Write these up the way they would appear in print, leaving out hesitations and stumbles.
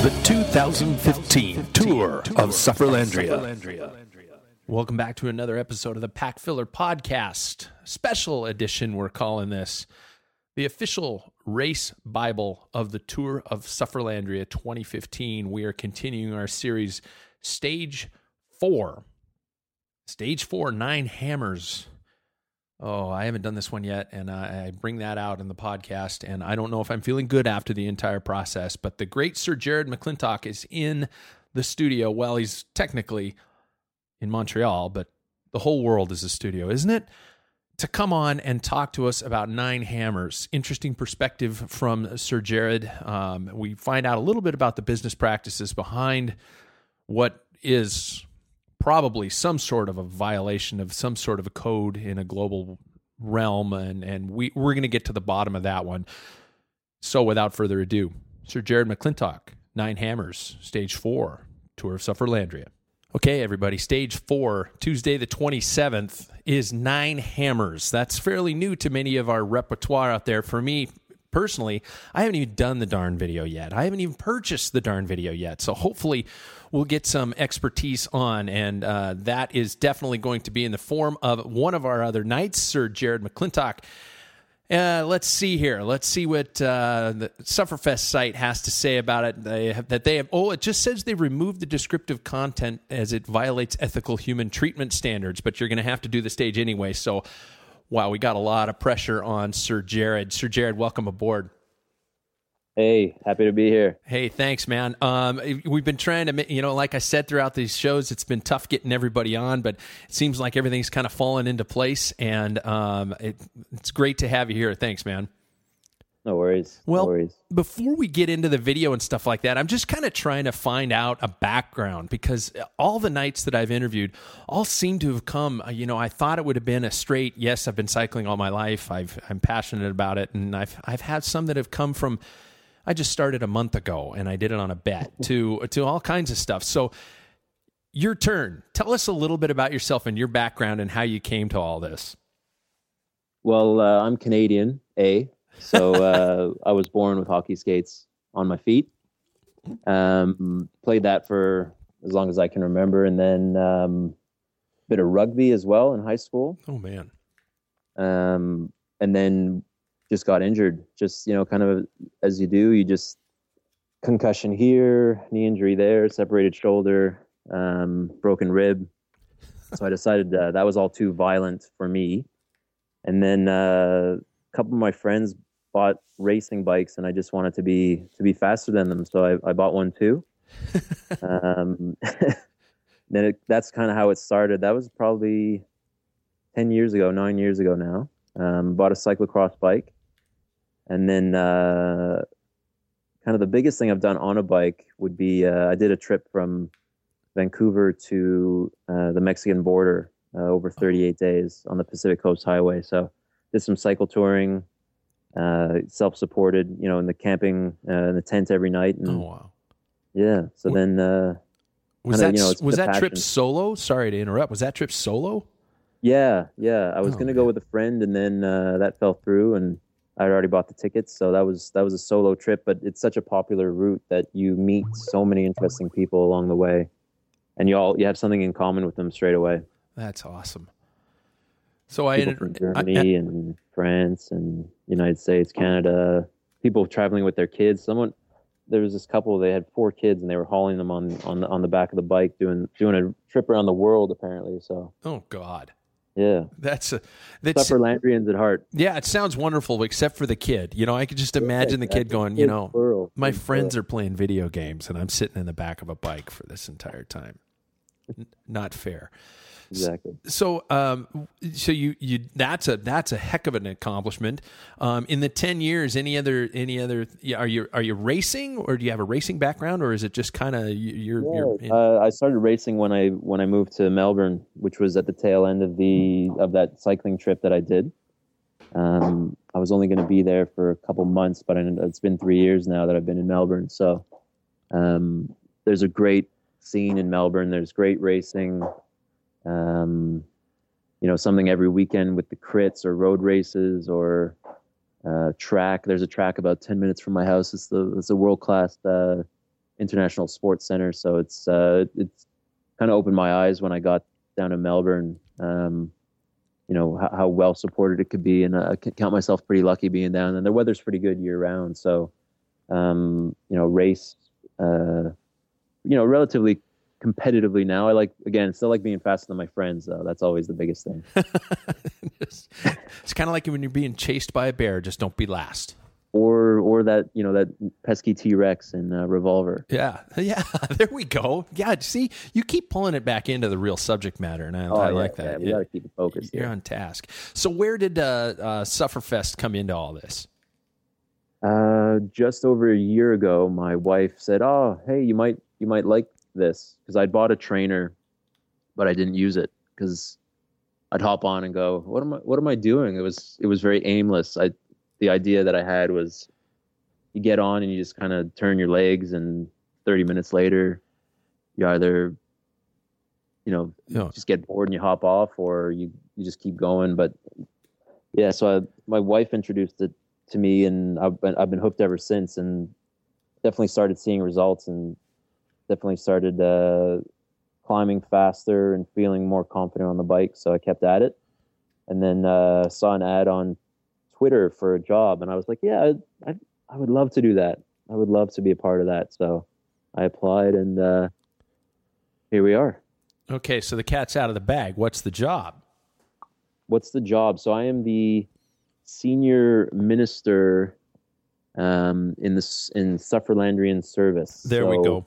The 2015 Tour of Sufferlandria. Welcome back to another episode of the Pack Filler Podcast. Special edition, we're calling this. The official race Bible of the Tour of Sufferlandria 2015. We are continuing our series, Stage 4. Stage 4, Nine Hammers. Oh, I haven't done this one yet, and I bring that out in the podcast, and I don't know if I'm feeling good after the entire process, but the great Sir Jared McLintock is in the studio. Well, he's technically in Montreal, but the whole world is a studio, isn't it? To come on and talk to us about Nine Hammers. Interesting perspective from Sir Jared. We find out a little bit about the business practices behind what is probably some sort of a violation of some sort of a code in a global realm, and we're going to get to the bottom of that one. So without further ado, Sir Jared McLintock, Nine Hammers, Stage 4, Tour of Sufferlandria. Okay, everybody, Stage 4, Tuesday the 27th, is Nine Hammers. That's fairly new to many of our repertoire out there. For me, personally, I haven't even done the darn video yet. I haven't even purchased the darn video yet. So hopefully we'll get some expertise on, and that is definitely going to be in the form of one of our other nights, Sir Jared McLintock. Let's see here. Let's see what the Sufferfest site has to say about it. It just says they removed the descriptive content as it violates ethical human treatment standards, but you're going to have to do the stage anyway, so... Wow, we got a lot of pressure on Sir Jared. Sir Jared, welcome aboard. Hey, happy to be here. Hey, thanks, man. We've been trying to, like I said throughout these shows, it's been tough getting everybody on, but it seems like everything's kind of fallen into place, and it's great to have you here. Thanks, man. No worries. Well, before we get into the video and stuff like that, I'm just kind of trying to find out a background, because all the nights that I've interviewed all seem to have come, I thought it would have been a straight, yes, I've been cycling all my life. I'm passionate about it. And I've had some that have come from, I just started a month ago and I did it on a bet to all kinds of stuff. So your turn. Tell us a little bit about yourself and your background and how you came to all this. Well, I'm Canadian, So I was born with hockey skates on my feet, played that for as long as I can remember. And then a bit of rugby as well in high school. Oh, man. And then just got injured. Just, kind of as you do, you just concussion here, knee injury there, separated shoulder, broken rib. So I decided that was all too violent for me. And then a couple of my friends bought racing bikes, and I just wanted to be faster than them, so I bought one too. Then that's kind of how it started. That was probably 9 years ago now. Bought a cyclocross bike, and then kind of the biggest thing I've done on a bike would be I did a trip from Vancouver to the Mexican border over 38 days on the Pacific Coast Highway. So did some cycle touring, self-supported, in the camping, in the tent every night. And, oh, wow. Yeah. So then... was that trip solo? Sorry to interrupt. Was that trip solo? Yeah. I was going to go with a friend, and then that fell through, and I'd already bought the tickets, so that was a solo trip. But it's such a popular route that you meet so many interesting people along the way, and you have something in common with them straight away. That's awesome. So people from Germany and France and United States, Canada, people traveling with their kids. There was this couple; they had 4 kids, and they were hauling them on the back of the bike, doing a trip around the world, apparently. So, oh God, yeah, that's Sufferlandrians at heart. Yeah, it sounds wonderful, except for the kid. I could just imagine the kid going, my friends are playing video games, and I'm sitting in the back of a bike for this entire time. Not fair. Exactly. So, that's a heck of an accomplishment. In the 10 years, any other, are you racing, or do you have a racing background, or is it just kind of I started racing when I moved to Melbourne, which was at the tail end of that cycling trip that I did. I was only going to be there for a couple months, but it's been 3 years now that I've been in Melbourne. So, there's a great scene in Melbourne. There's great racing. Something every weekend with the crits or road races or track. There's a track about 10 minutes from my house. It's a world-class international sports center. So it's kind of opened my eyes when I got down to Melbourne, how well supported it could be. And I count myself pretty lucky being down. And the weather's pretty good year-round. So, race, relatively competitively now. Still like being faster than my friends, though. That's always the biggest thing. It's kind of like when you're being chased by a bear, just don't be last. Or that, that pesky T-Rex in Revolver. Yeah. There we go. Yeah. See, you keep pulling it back into the real subject matter, and I like that. Yeah, we got to keep it focused. You're on task. So where did Sufferfest come into all this? Just over a year ago, my wife said, "Oh, hey, you might like this," because I'd bought a trainer, but I didn't use it because I'd hop on and go, what am I doing? It was very aimless. The idea that I had was you get on and you just kind of turn your legs, and 30 minutes later you either just get bored and you hop off, or you just keep going. But yeah, so my wife introduced it to me, and I've been hooked ever since, and definitely started seeing results, and definitely started climbing faster and feeling more confident on the bike. So I kept at it, and then saw an ad on Twitter for a job, and I was like, yeah, I would love to do that. I would love to be a part of that. So I applied, and here we are. Okay, so the cat's out of the bag. What's the job? So I am the senior minister in Sufferlandrian service. We go.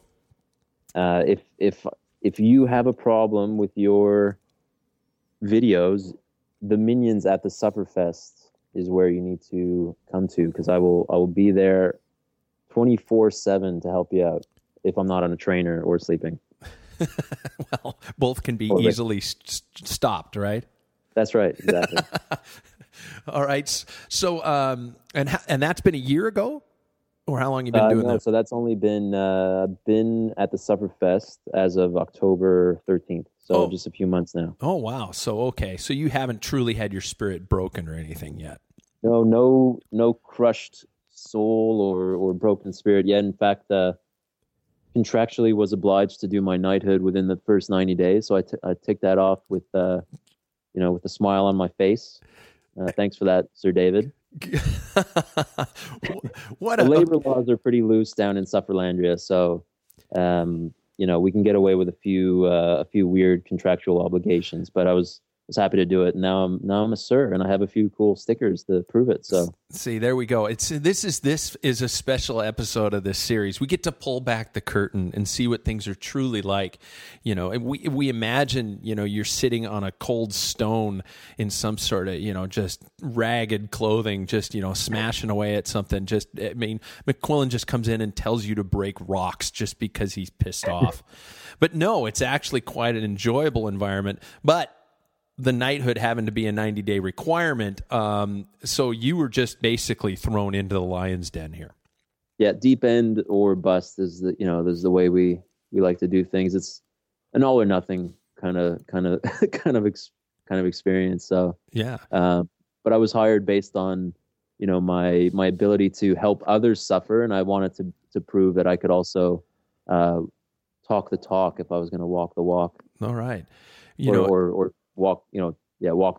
If you have a problem with your videos, the Minions at the Sufferfest is where you need to come to, because I will be there 24/7 to help you out if I'm not on a trainer or sleeping. Well, both can be easily stopped, right? That's right, exactly. All right. So and that's been a year ago? Or how long you been doing that? So that's only been at the Sufferfest as of October 13th. So just a few months now. Oh, wow. So, okay. So you haven't truly had your spirit broken or anything yet? No crushed soul or broken spirit yet. In fact, contractually was obliged to do my knighthood within the first 90 days. So I ticked that off with a smile on my face. Thanks for that, Sir David. The labor laws are pretty loose down in Sufferlandria, so we can get away with a few weird contractual obligations. But I was happy to do it. Now I'm a sir, and I have a few cool stickers to prove it. So see, there we go. This is a special episode of this series. We get to pull back the curtain and see what things are truly like. And we imagine you're sitting on a cold stone in some sort of just ragged clothing, just smashing away at something. McQuillan just comes in and tells you to break rocks just because he's pissed off. But no, it's actually quite an enjoyable environment. But the knighthood having to be a 90-day requirement, so you were just basically thrown into the lion's den here. Yeah, deep end or bust is the way we like to do things. It's an all or nothing kind of kind of experience. So yeah. But I was hired based on, you know, my ability to help others suffer, and I wanted to prove that I could also talk the talk if I was going to walk the walk. All right, walk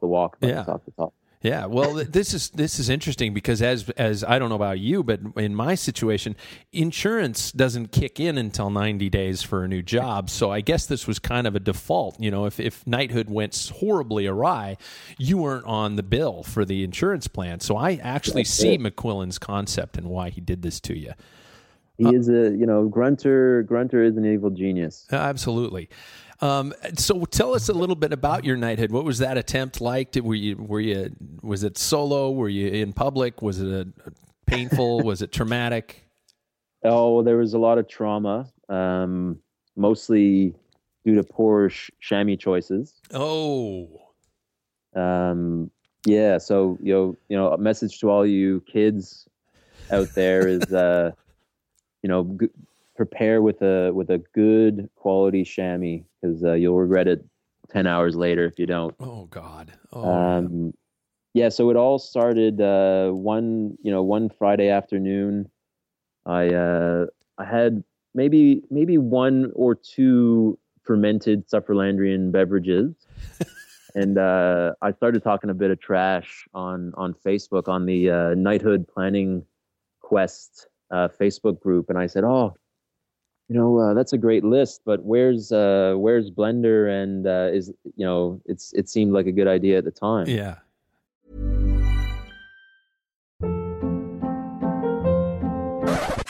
the walk, talk the talk. Yeah, well, this is interesting because as I don't know about you, but in my situation, insurance doesn't kick in until 90 days for a new job. So I guess this was kind of a default. You know, if knighthood went horribly awry, you weren't on the bill for the insurance plan. So I actually see McQuillan's concept and why he did this to you. He is a grunter. Grunter is an evil genius. Absolutely. So tell us a little bit about your knighthood. What was that attempt like? Were you? Was it solo? Were you in public? Was it painful? Was it traumatic? Oh, there was a lot of trauma, mostly due to poor chamois choices. Oh, yeah. So a message to all you kids out there is, prepare with a good quality chamois, because you'll regret it 10 hours later if you don't. Oh God. Oh, yeah. So it all started, one Friday afternoon. I had maybe one or two fermented Sufferlandrian beverages. And, I started talking a bit of trash on Facebook on the, Knighthood Planning Quest, Facebook group. And I said, oh, that's a great list, but where's Blender? And it seemed like a good idea at the time. Yeah.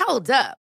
Hold up!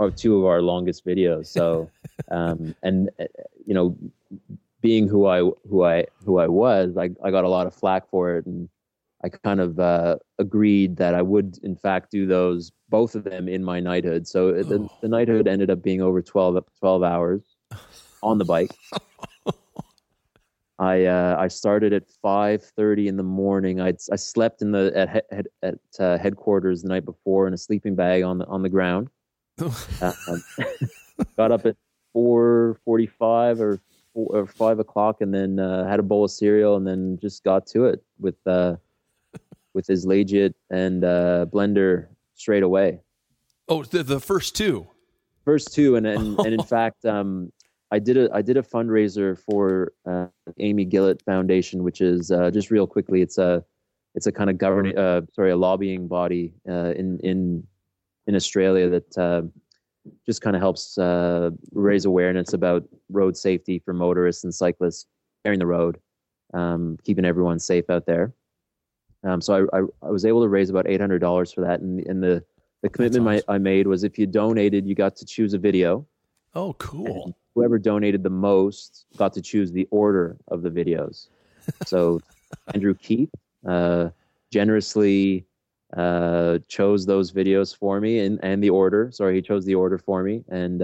Of two of our longest videos. So, being who I was, I got a lot of flack for it, and I kind of agreed that I would in fact do those, both of them, in my knighthood. So the knighthood ended up being over 12 hours on the bike. I started at 5:30 in the morning. I slept at headquarters the night before in a sleeping bag on the ground. Got up at 4:45 or 5 o'clock, and then had a bowl of cereal, and then just got to it with his Legit and Blender straight away. Oh, the first two, and in fact, I did a fundraiser for Amy Gillett Foundation, which is just real quickly, it's a kind of a lobbying body in Australia that just kind of helps raise awareness about road safety for motorists and cyclists sharing the road, keeping everyone safe out there. So I was able to raise about $800 for that, and the commitment awesome. I made was, if you donated, you got to choose a video. Oh, cool. And whoever donated the most got to choose the order of the videos. So Andrew Keith generously chose those videos for me and the order. Sorry, he chose the order for me. And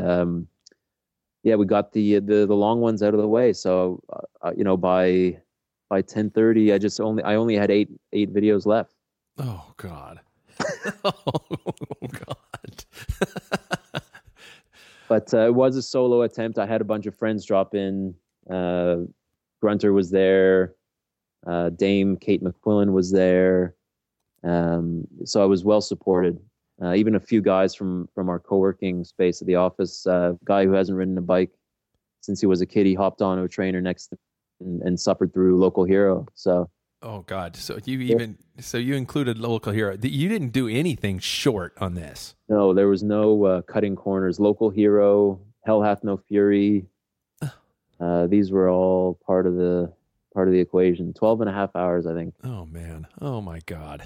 we got the long ones out of the way. So, by 10:30, I only had eight videos left. Oh, God. Oh, God. But it was a solo attempt. I had a bunch of friends drop in. Grunter was there. Dame Kate McQuillan was there. So I was well supported. Even a few guys from our co-working space at the office. A guy who hasn't ridden a bike since he was a kid, he hopped on a trainer next to me and suffered through Local Hero. So Oh God! So you included Local Hero. You didn't do anything short on this. No, there was no cutting corners. Local Hero, Hell Hath No Fury. These were all part of the equation. 12.5 hours, I think. Oh man! Oh my God!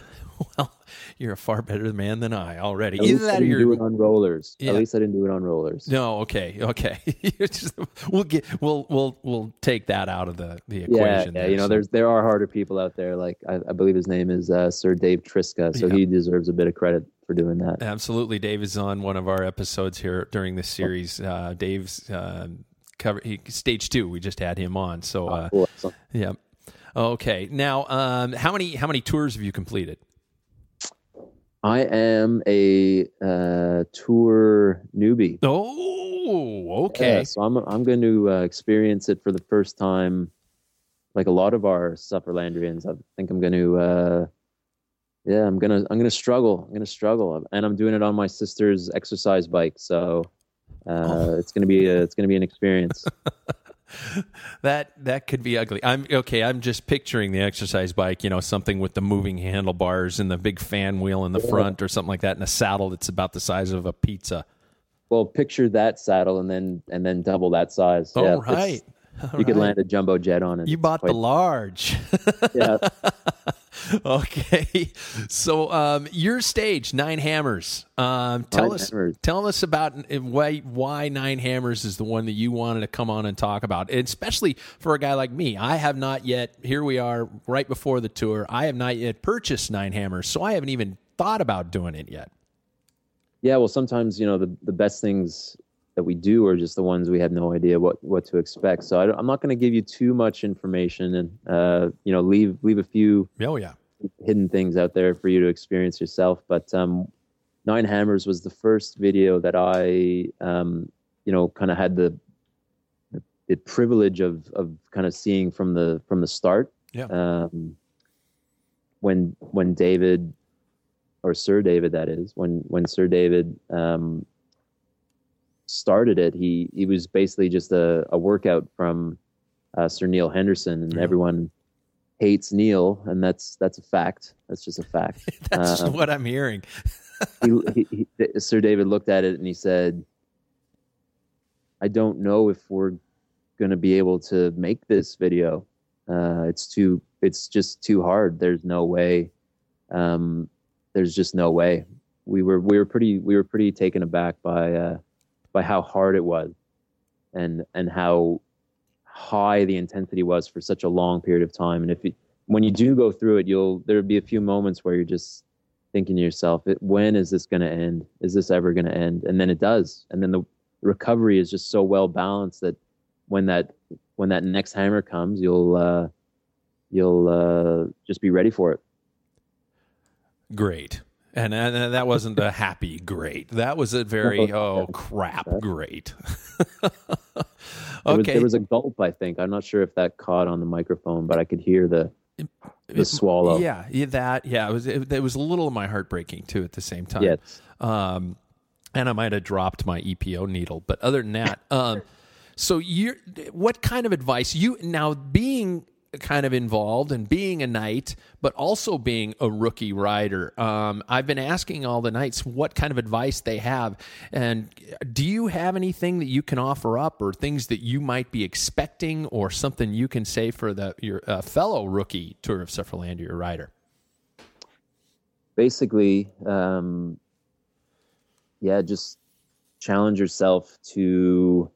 Well, you're a far better man than I already. At least I didn't do it on rollers. No, okay. We'll take that out of the equation. Yeah. There, there are harder people out there. Like I believe his name is Sir Dave Triska, so he deserves a bit of credit for doing that. Absolutely, Dave is on one of our episodes here during this series. Dave's cover stage 2. We just had him on. So awesome. Yeah. Okay. Now, how many tours have you completed? I am a tour newbie. Oh, okay. Yeah, so I'm going to experience it for the first time, like a lot of our Sufferlandrians. I think I'm going to, I'm going to struggle. I'm going to struggle, and I'm doing it on my sister's exercise bike. So it's going to be an experience. That could be ugly. I'm just picturing the exercise bike, something with the moving handlebars and the big fan wheel in the front or something like that, and a saddle that's about the size of a pizza. Well, picture that saddle and then double that size. Oh, yeah, right. You could land a jumbo jet on it. You bought the large. Yeah. Okay. So your stage, Nine Hammers. Tell us about why Nine Hammers is the one that you wanted to come on and talk about, and especially for a guy like me. I have not yet, here we are right before the tour, I have not yet purchased Nine Hammers, so I haven't even thought about doing it yet. Yeah, well, sometimes, the best things that we do are just the ones we have no idea what to expect. So I'm not going to give you too much information and, leave a few hidden things out there for you to experience yourself. But Nine Hammers was the first video that I, kind of had the privilege of kind of seeing from the start. Yeah. When David, or Sir David, that is, when Sir David, started it, he was basically just a workout from Sir Neil Henderson, and everyone hates Neil, and that's a fact. That's just a fact. That's what I'm hearing. he, Sir David looked at it and he said, I don't know if we're going to be able to make this video. It's just too hard. There's no way. There's just no way. We were pretty taken aback by how hard it was and how high the intensity was for such a long period of time. And when you do go through it, there'll be a few moments where you're just thinking to yourself, when is this going to end? Is this ever going to end? And then it does. And then the recovery is just so well balanced that when that next hammer comes, you'll just be ready for it. Great. And that wasn't a happy great. That was a very, oh, crap, great. Okay. There was a gulp, I think. I'm not sure if that caught on the microphone, but I could hear the swallow. Yeah, that. Yeah, it was a little of my heart breaking, too, at the same time. Yes. And I might have dropped my EPO needle. But other than that, so what kind of advice? You now being kind of involved and being a knight, but also being a rookie rider. I've been asking all the knights what kind of advice they have. And do you have anything that you can offer up, or things that you might be expecting, or something you can say for your fellow rookie Tour of Sufferlandria rider? Basically, just challenge yourself to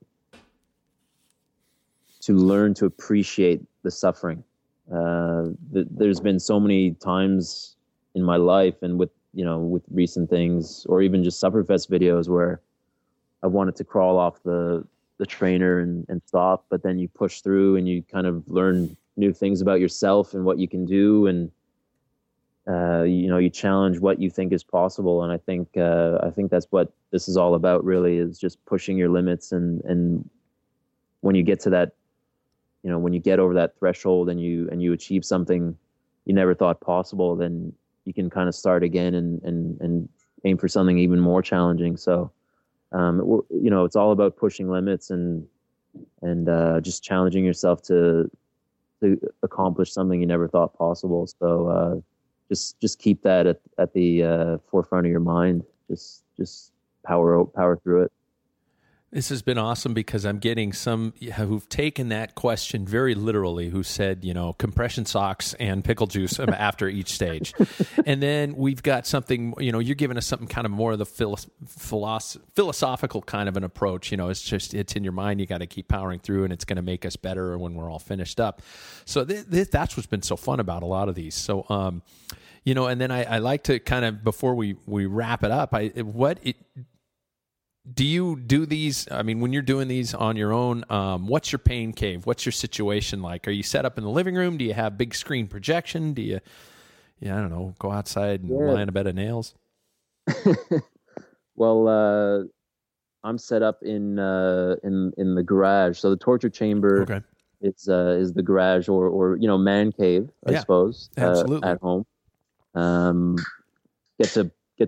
learn to appreciate the suffering. There's been so many times in my life, and with recent things, or even just Sufferfest videos, where I wanted to crawl off the trainer and stop, but then you push through and you kind of learn new things about yourself and what you can do, and you challenge what you think is possible. And I think that's what this is all about, really, is just pushing your limits, and when you get to that, when you get over that threshold and you achieve something you never thought possible, then you can kind of start again and aim for something even more challenging. So, it's all about pushing limits and just challenging yourself to accomplish something you never thought possible. So just keep that at the forefront of your mind. Just power through it. This has been awesome because I'm getting some who've taken that question very literally, who said, you know, compression socks and pickle juice after each stage. And then we've got something, you know, you're giving us something kind of more of the philosophical kind of an approach. You know, it's just, it's in your mind. You got to keep powering through, and it's going to make us better when we're all finished up. So that's what's been so fun about a lot of these. So, you know, and then I like to kind of, before we wrap it up, do you do these? I mean, when you're doing these on your own, what's your pain cave? What's your situation like? Are you set up in the living room? Do you have big screen projection? Do you, I don't know, go outside and lie in a bed of nails? Well, I'm set up in the garage. So the torture chamber is the garage or you know, man cave, I suppose. Absolutely. At home, get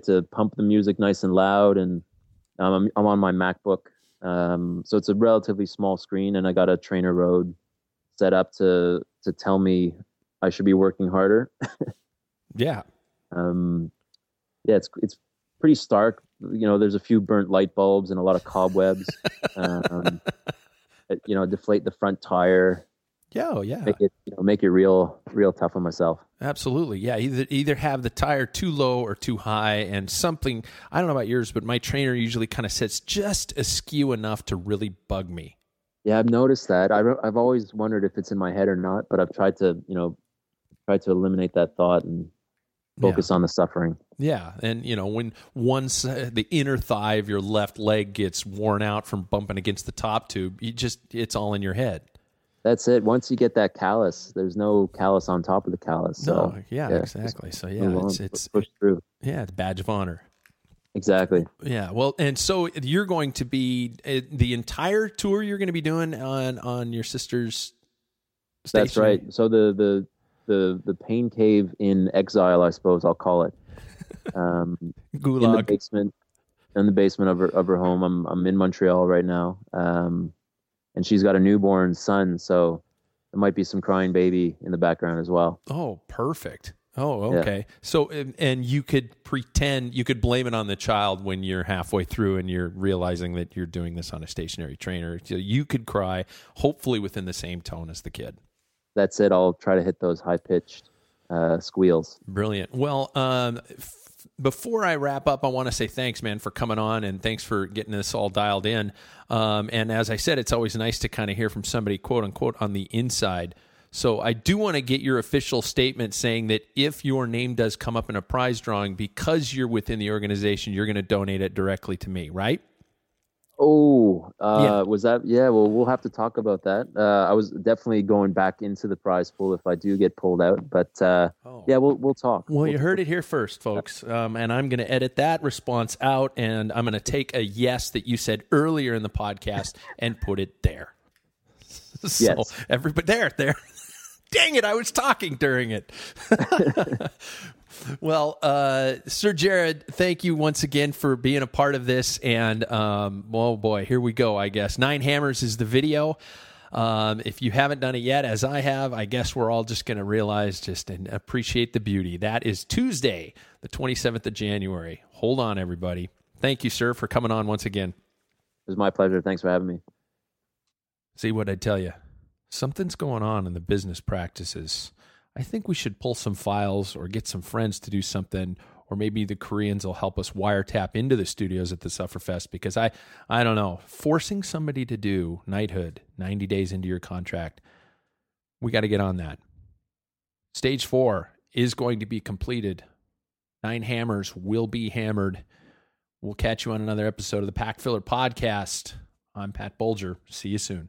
to pump the music nice and loud, and I'm on my MacBook, so it's a relatively small screen, and I got a TrainerRoad set up to tell me I should be working harder. It's pretty stark. You know, there's a few burnt light bulbs and a lot of cobwebs. You know, deflate the front tire. Make it real tough on myself. Absolutely. Yeah. Either have the tire too low or too high, and something, I don't know about yours, but my trainer usually kind of sits just askew enough to really bug me. Yeah. I've noticed that. I've always wondered if it's in my head or not, but I've tried to, eliminate that thought and focus on the suffering. Yeah. And you know, when once the inner thigh of your left leg gets worn out from bumping against the top tube, it's all in your head. That's it. Once you get that callus, there's no callus on top of the callus. So, exactly. So it's push through. Yeah, it's a badge of honor. Exactly. Yeah. Well, and so you're going to be the entire tour. You're going to be doing on your sister's station. That's right. So the pain cave in exile, I suppose I'll call it. Gulag in the basement of her home. I'm in Montreal right now. And she's got a newborn son, so there might be some crying baby in the background as well. Oh, perfect. Oh, okay. Yeah. So, and you could blame it on the child when you're halfway through and you're realizing that you're doing this on a stationary trainer. So you could cry, hopefully within the same tone as the kid. That's it. I'll try to hit those high-pitched squeals. Brilliant. Well, before I wrap up, I want to say thanks, man, for coming on, and thanks for getting this all dialed in. And as I said, it's always nice to kind of hear from somebody, quote unquote, on the inside. So I do want to get your official statement saying that if your name does come up in a prize drawing, because you're within the organization, you're going to donate it directly to me, right? Oh, Was that? Yeah, well, we'll have to talk about that. I was definitely going back into the prize pool if I do get pulled out, but we'll talk. Well, you heard it here first, folks, and I'm going to edit that response out, and I'm going to take a yes that you said earlier in the podcast and put it there. So everybody, there. Dang it, I was talking during it. Well, Sir Jared, thank you once again for being a part of this. And, oh boy, here we go, I guess. Nine Hammers is the video. If you haven't done it yet, as I have, I guess we're all just going to realize and appreciate the beauty. That is Tuesday, the 27th of January. Hold on, everybody. Thank you, sir, for coming on once again. It was my pleasure. Thanks for having me. See what I tell you. Something's going on in the business practices. I think we should pull some files or get some friends to do something, or maybe the Koreans will help us wiretap into the studios at the Sufferfest, because I don't know, forcing somebody to do knighthood 90 days into your contract, we got to get on that. Stage 4 is going to be completed. Nine Hammers will be hammered. We'll catch you on another episode of the Pack Filler Podcast. I'm Pat Bolger. See you soon.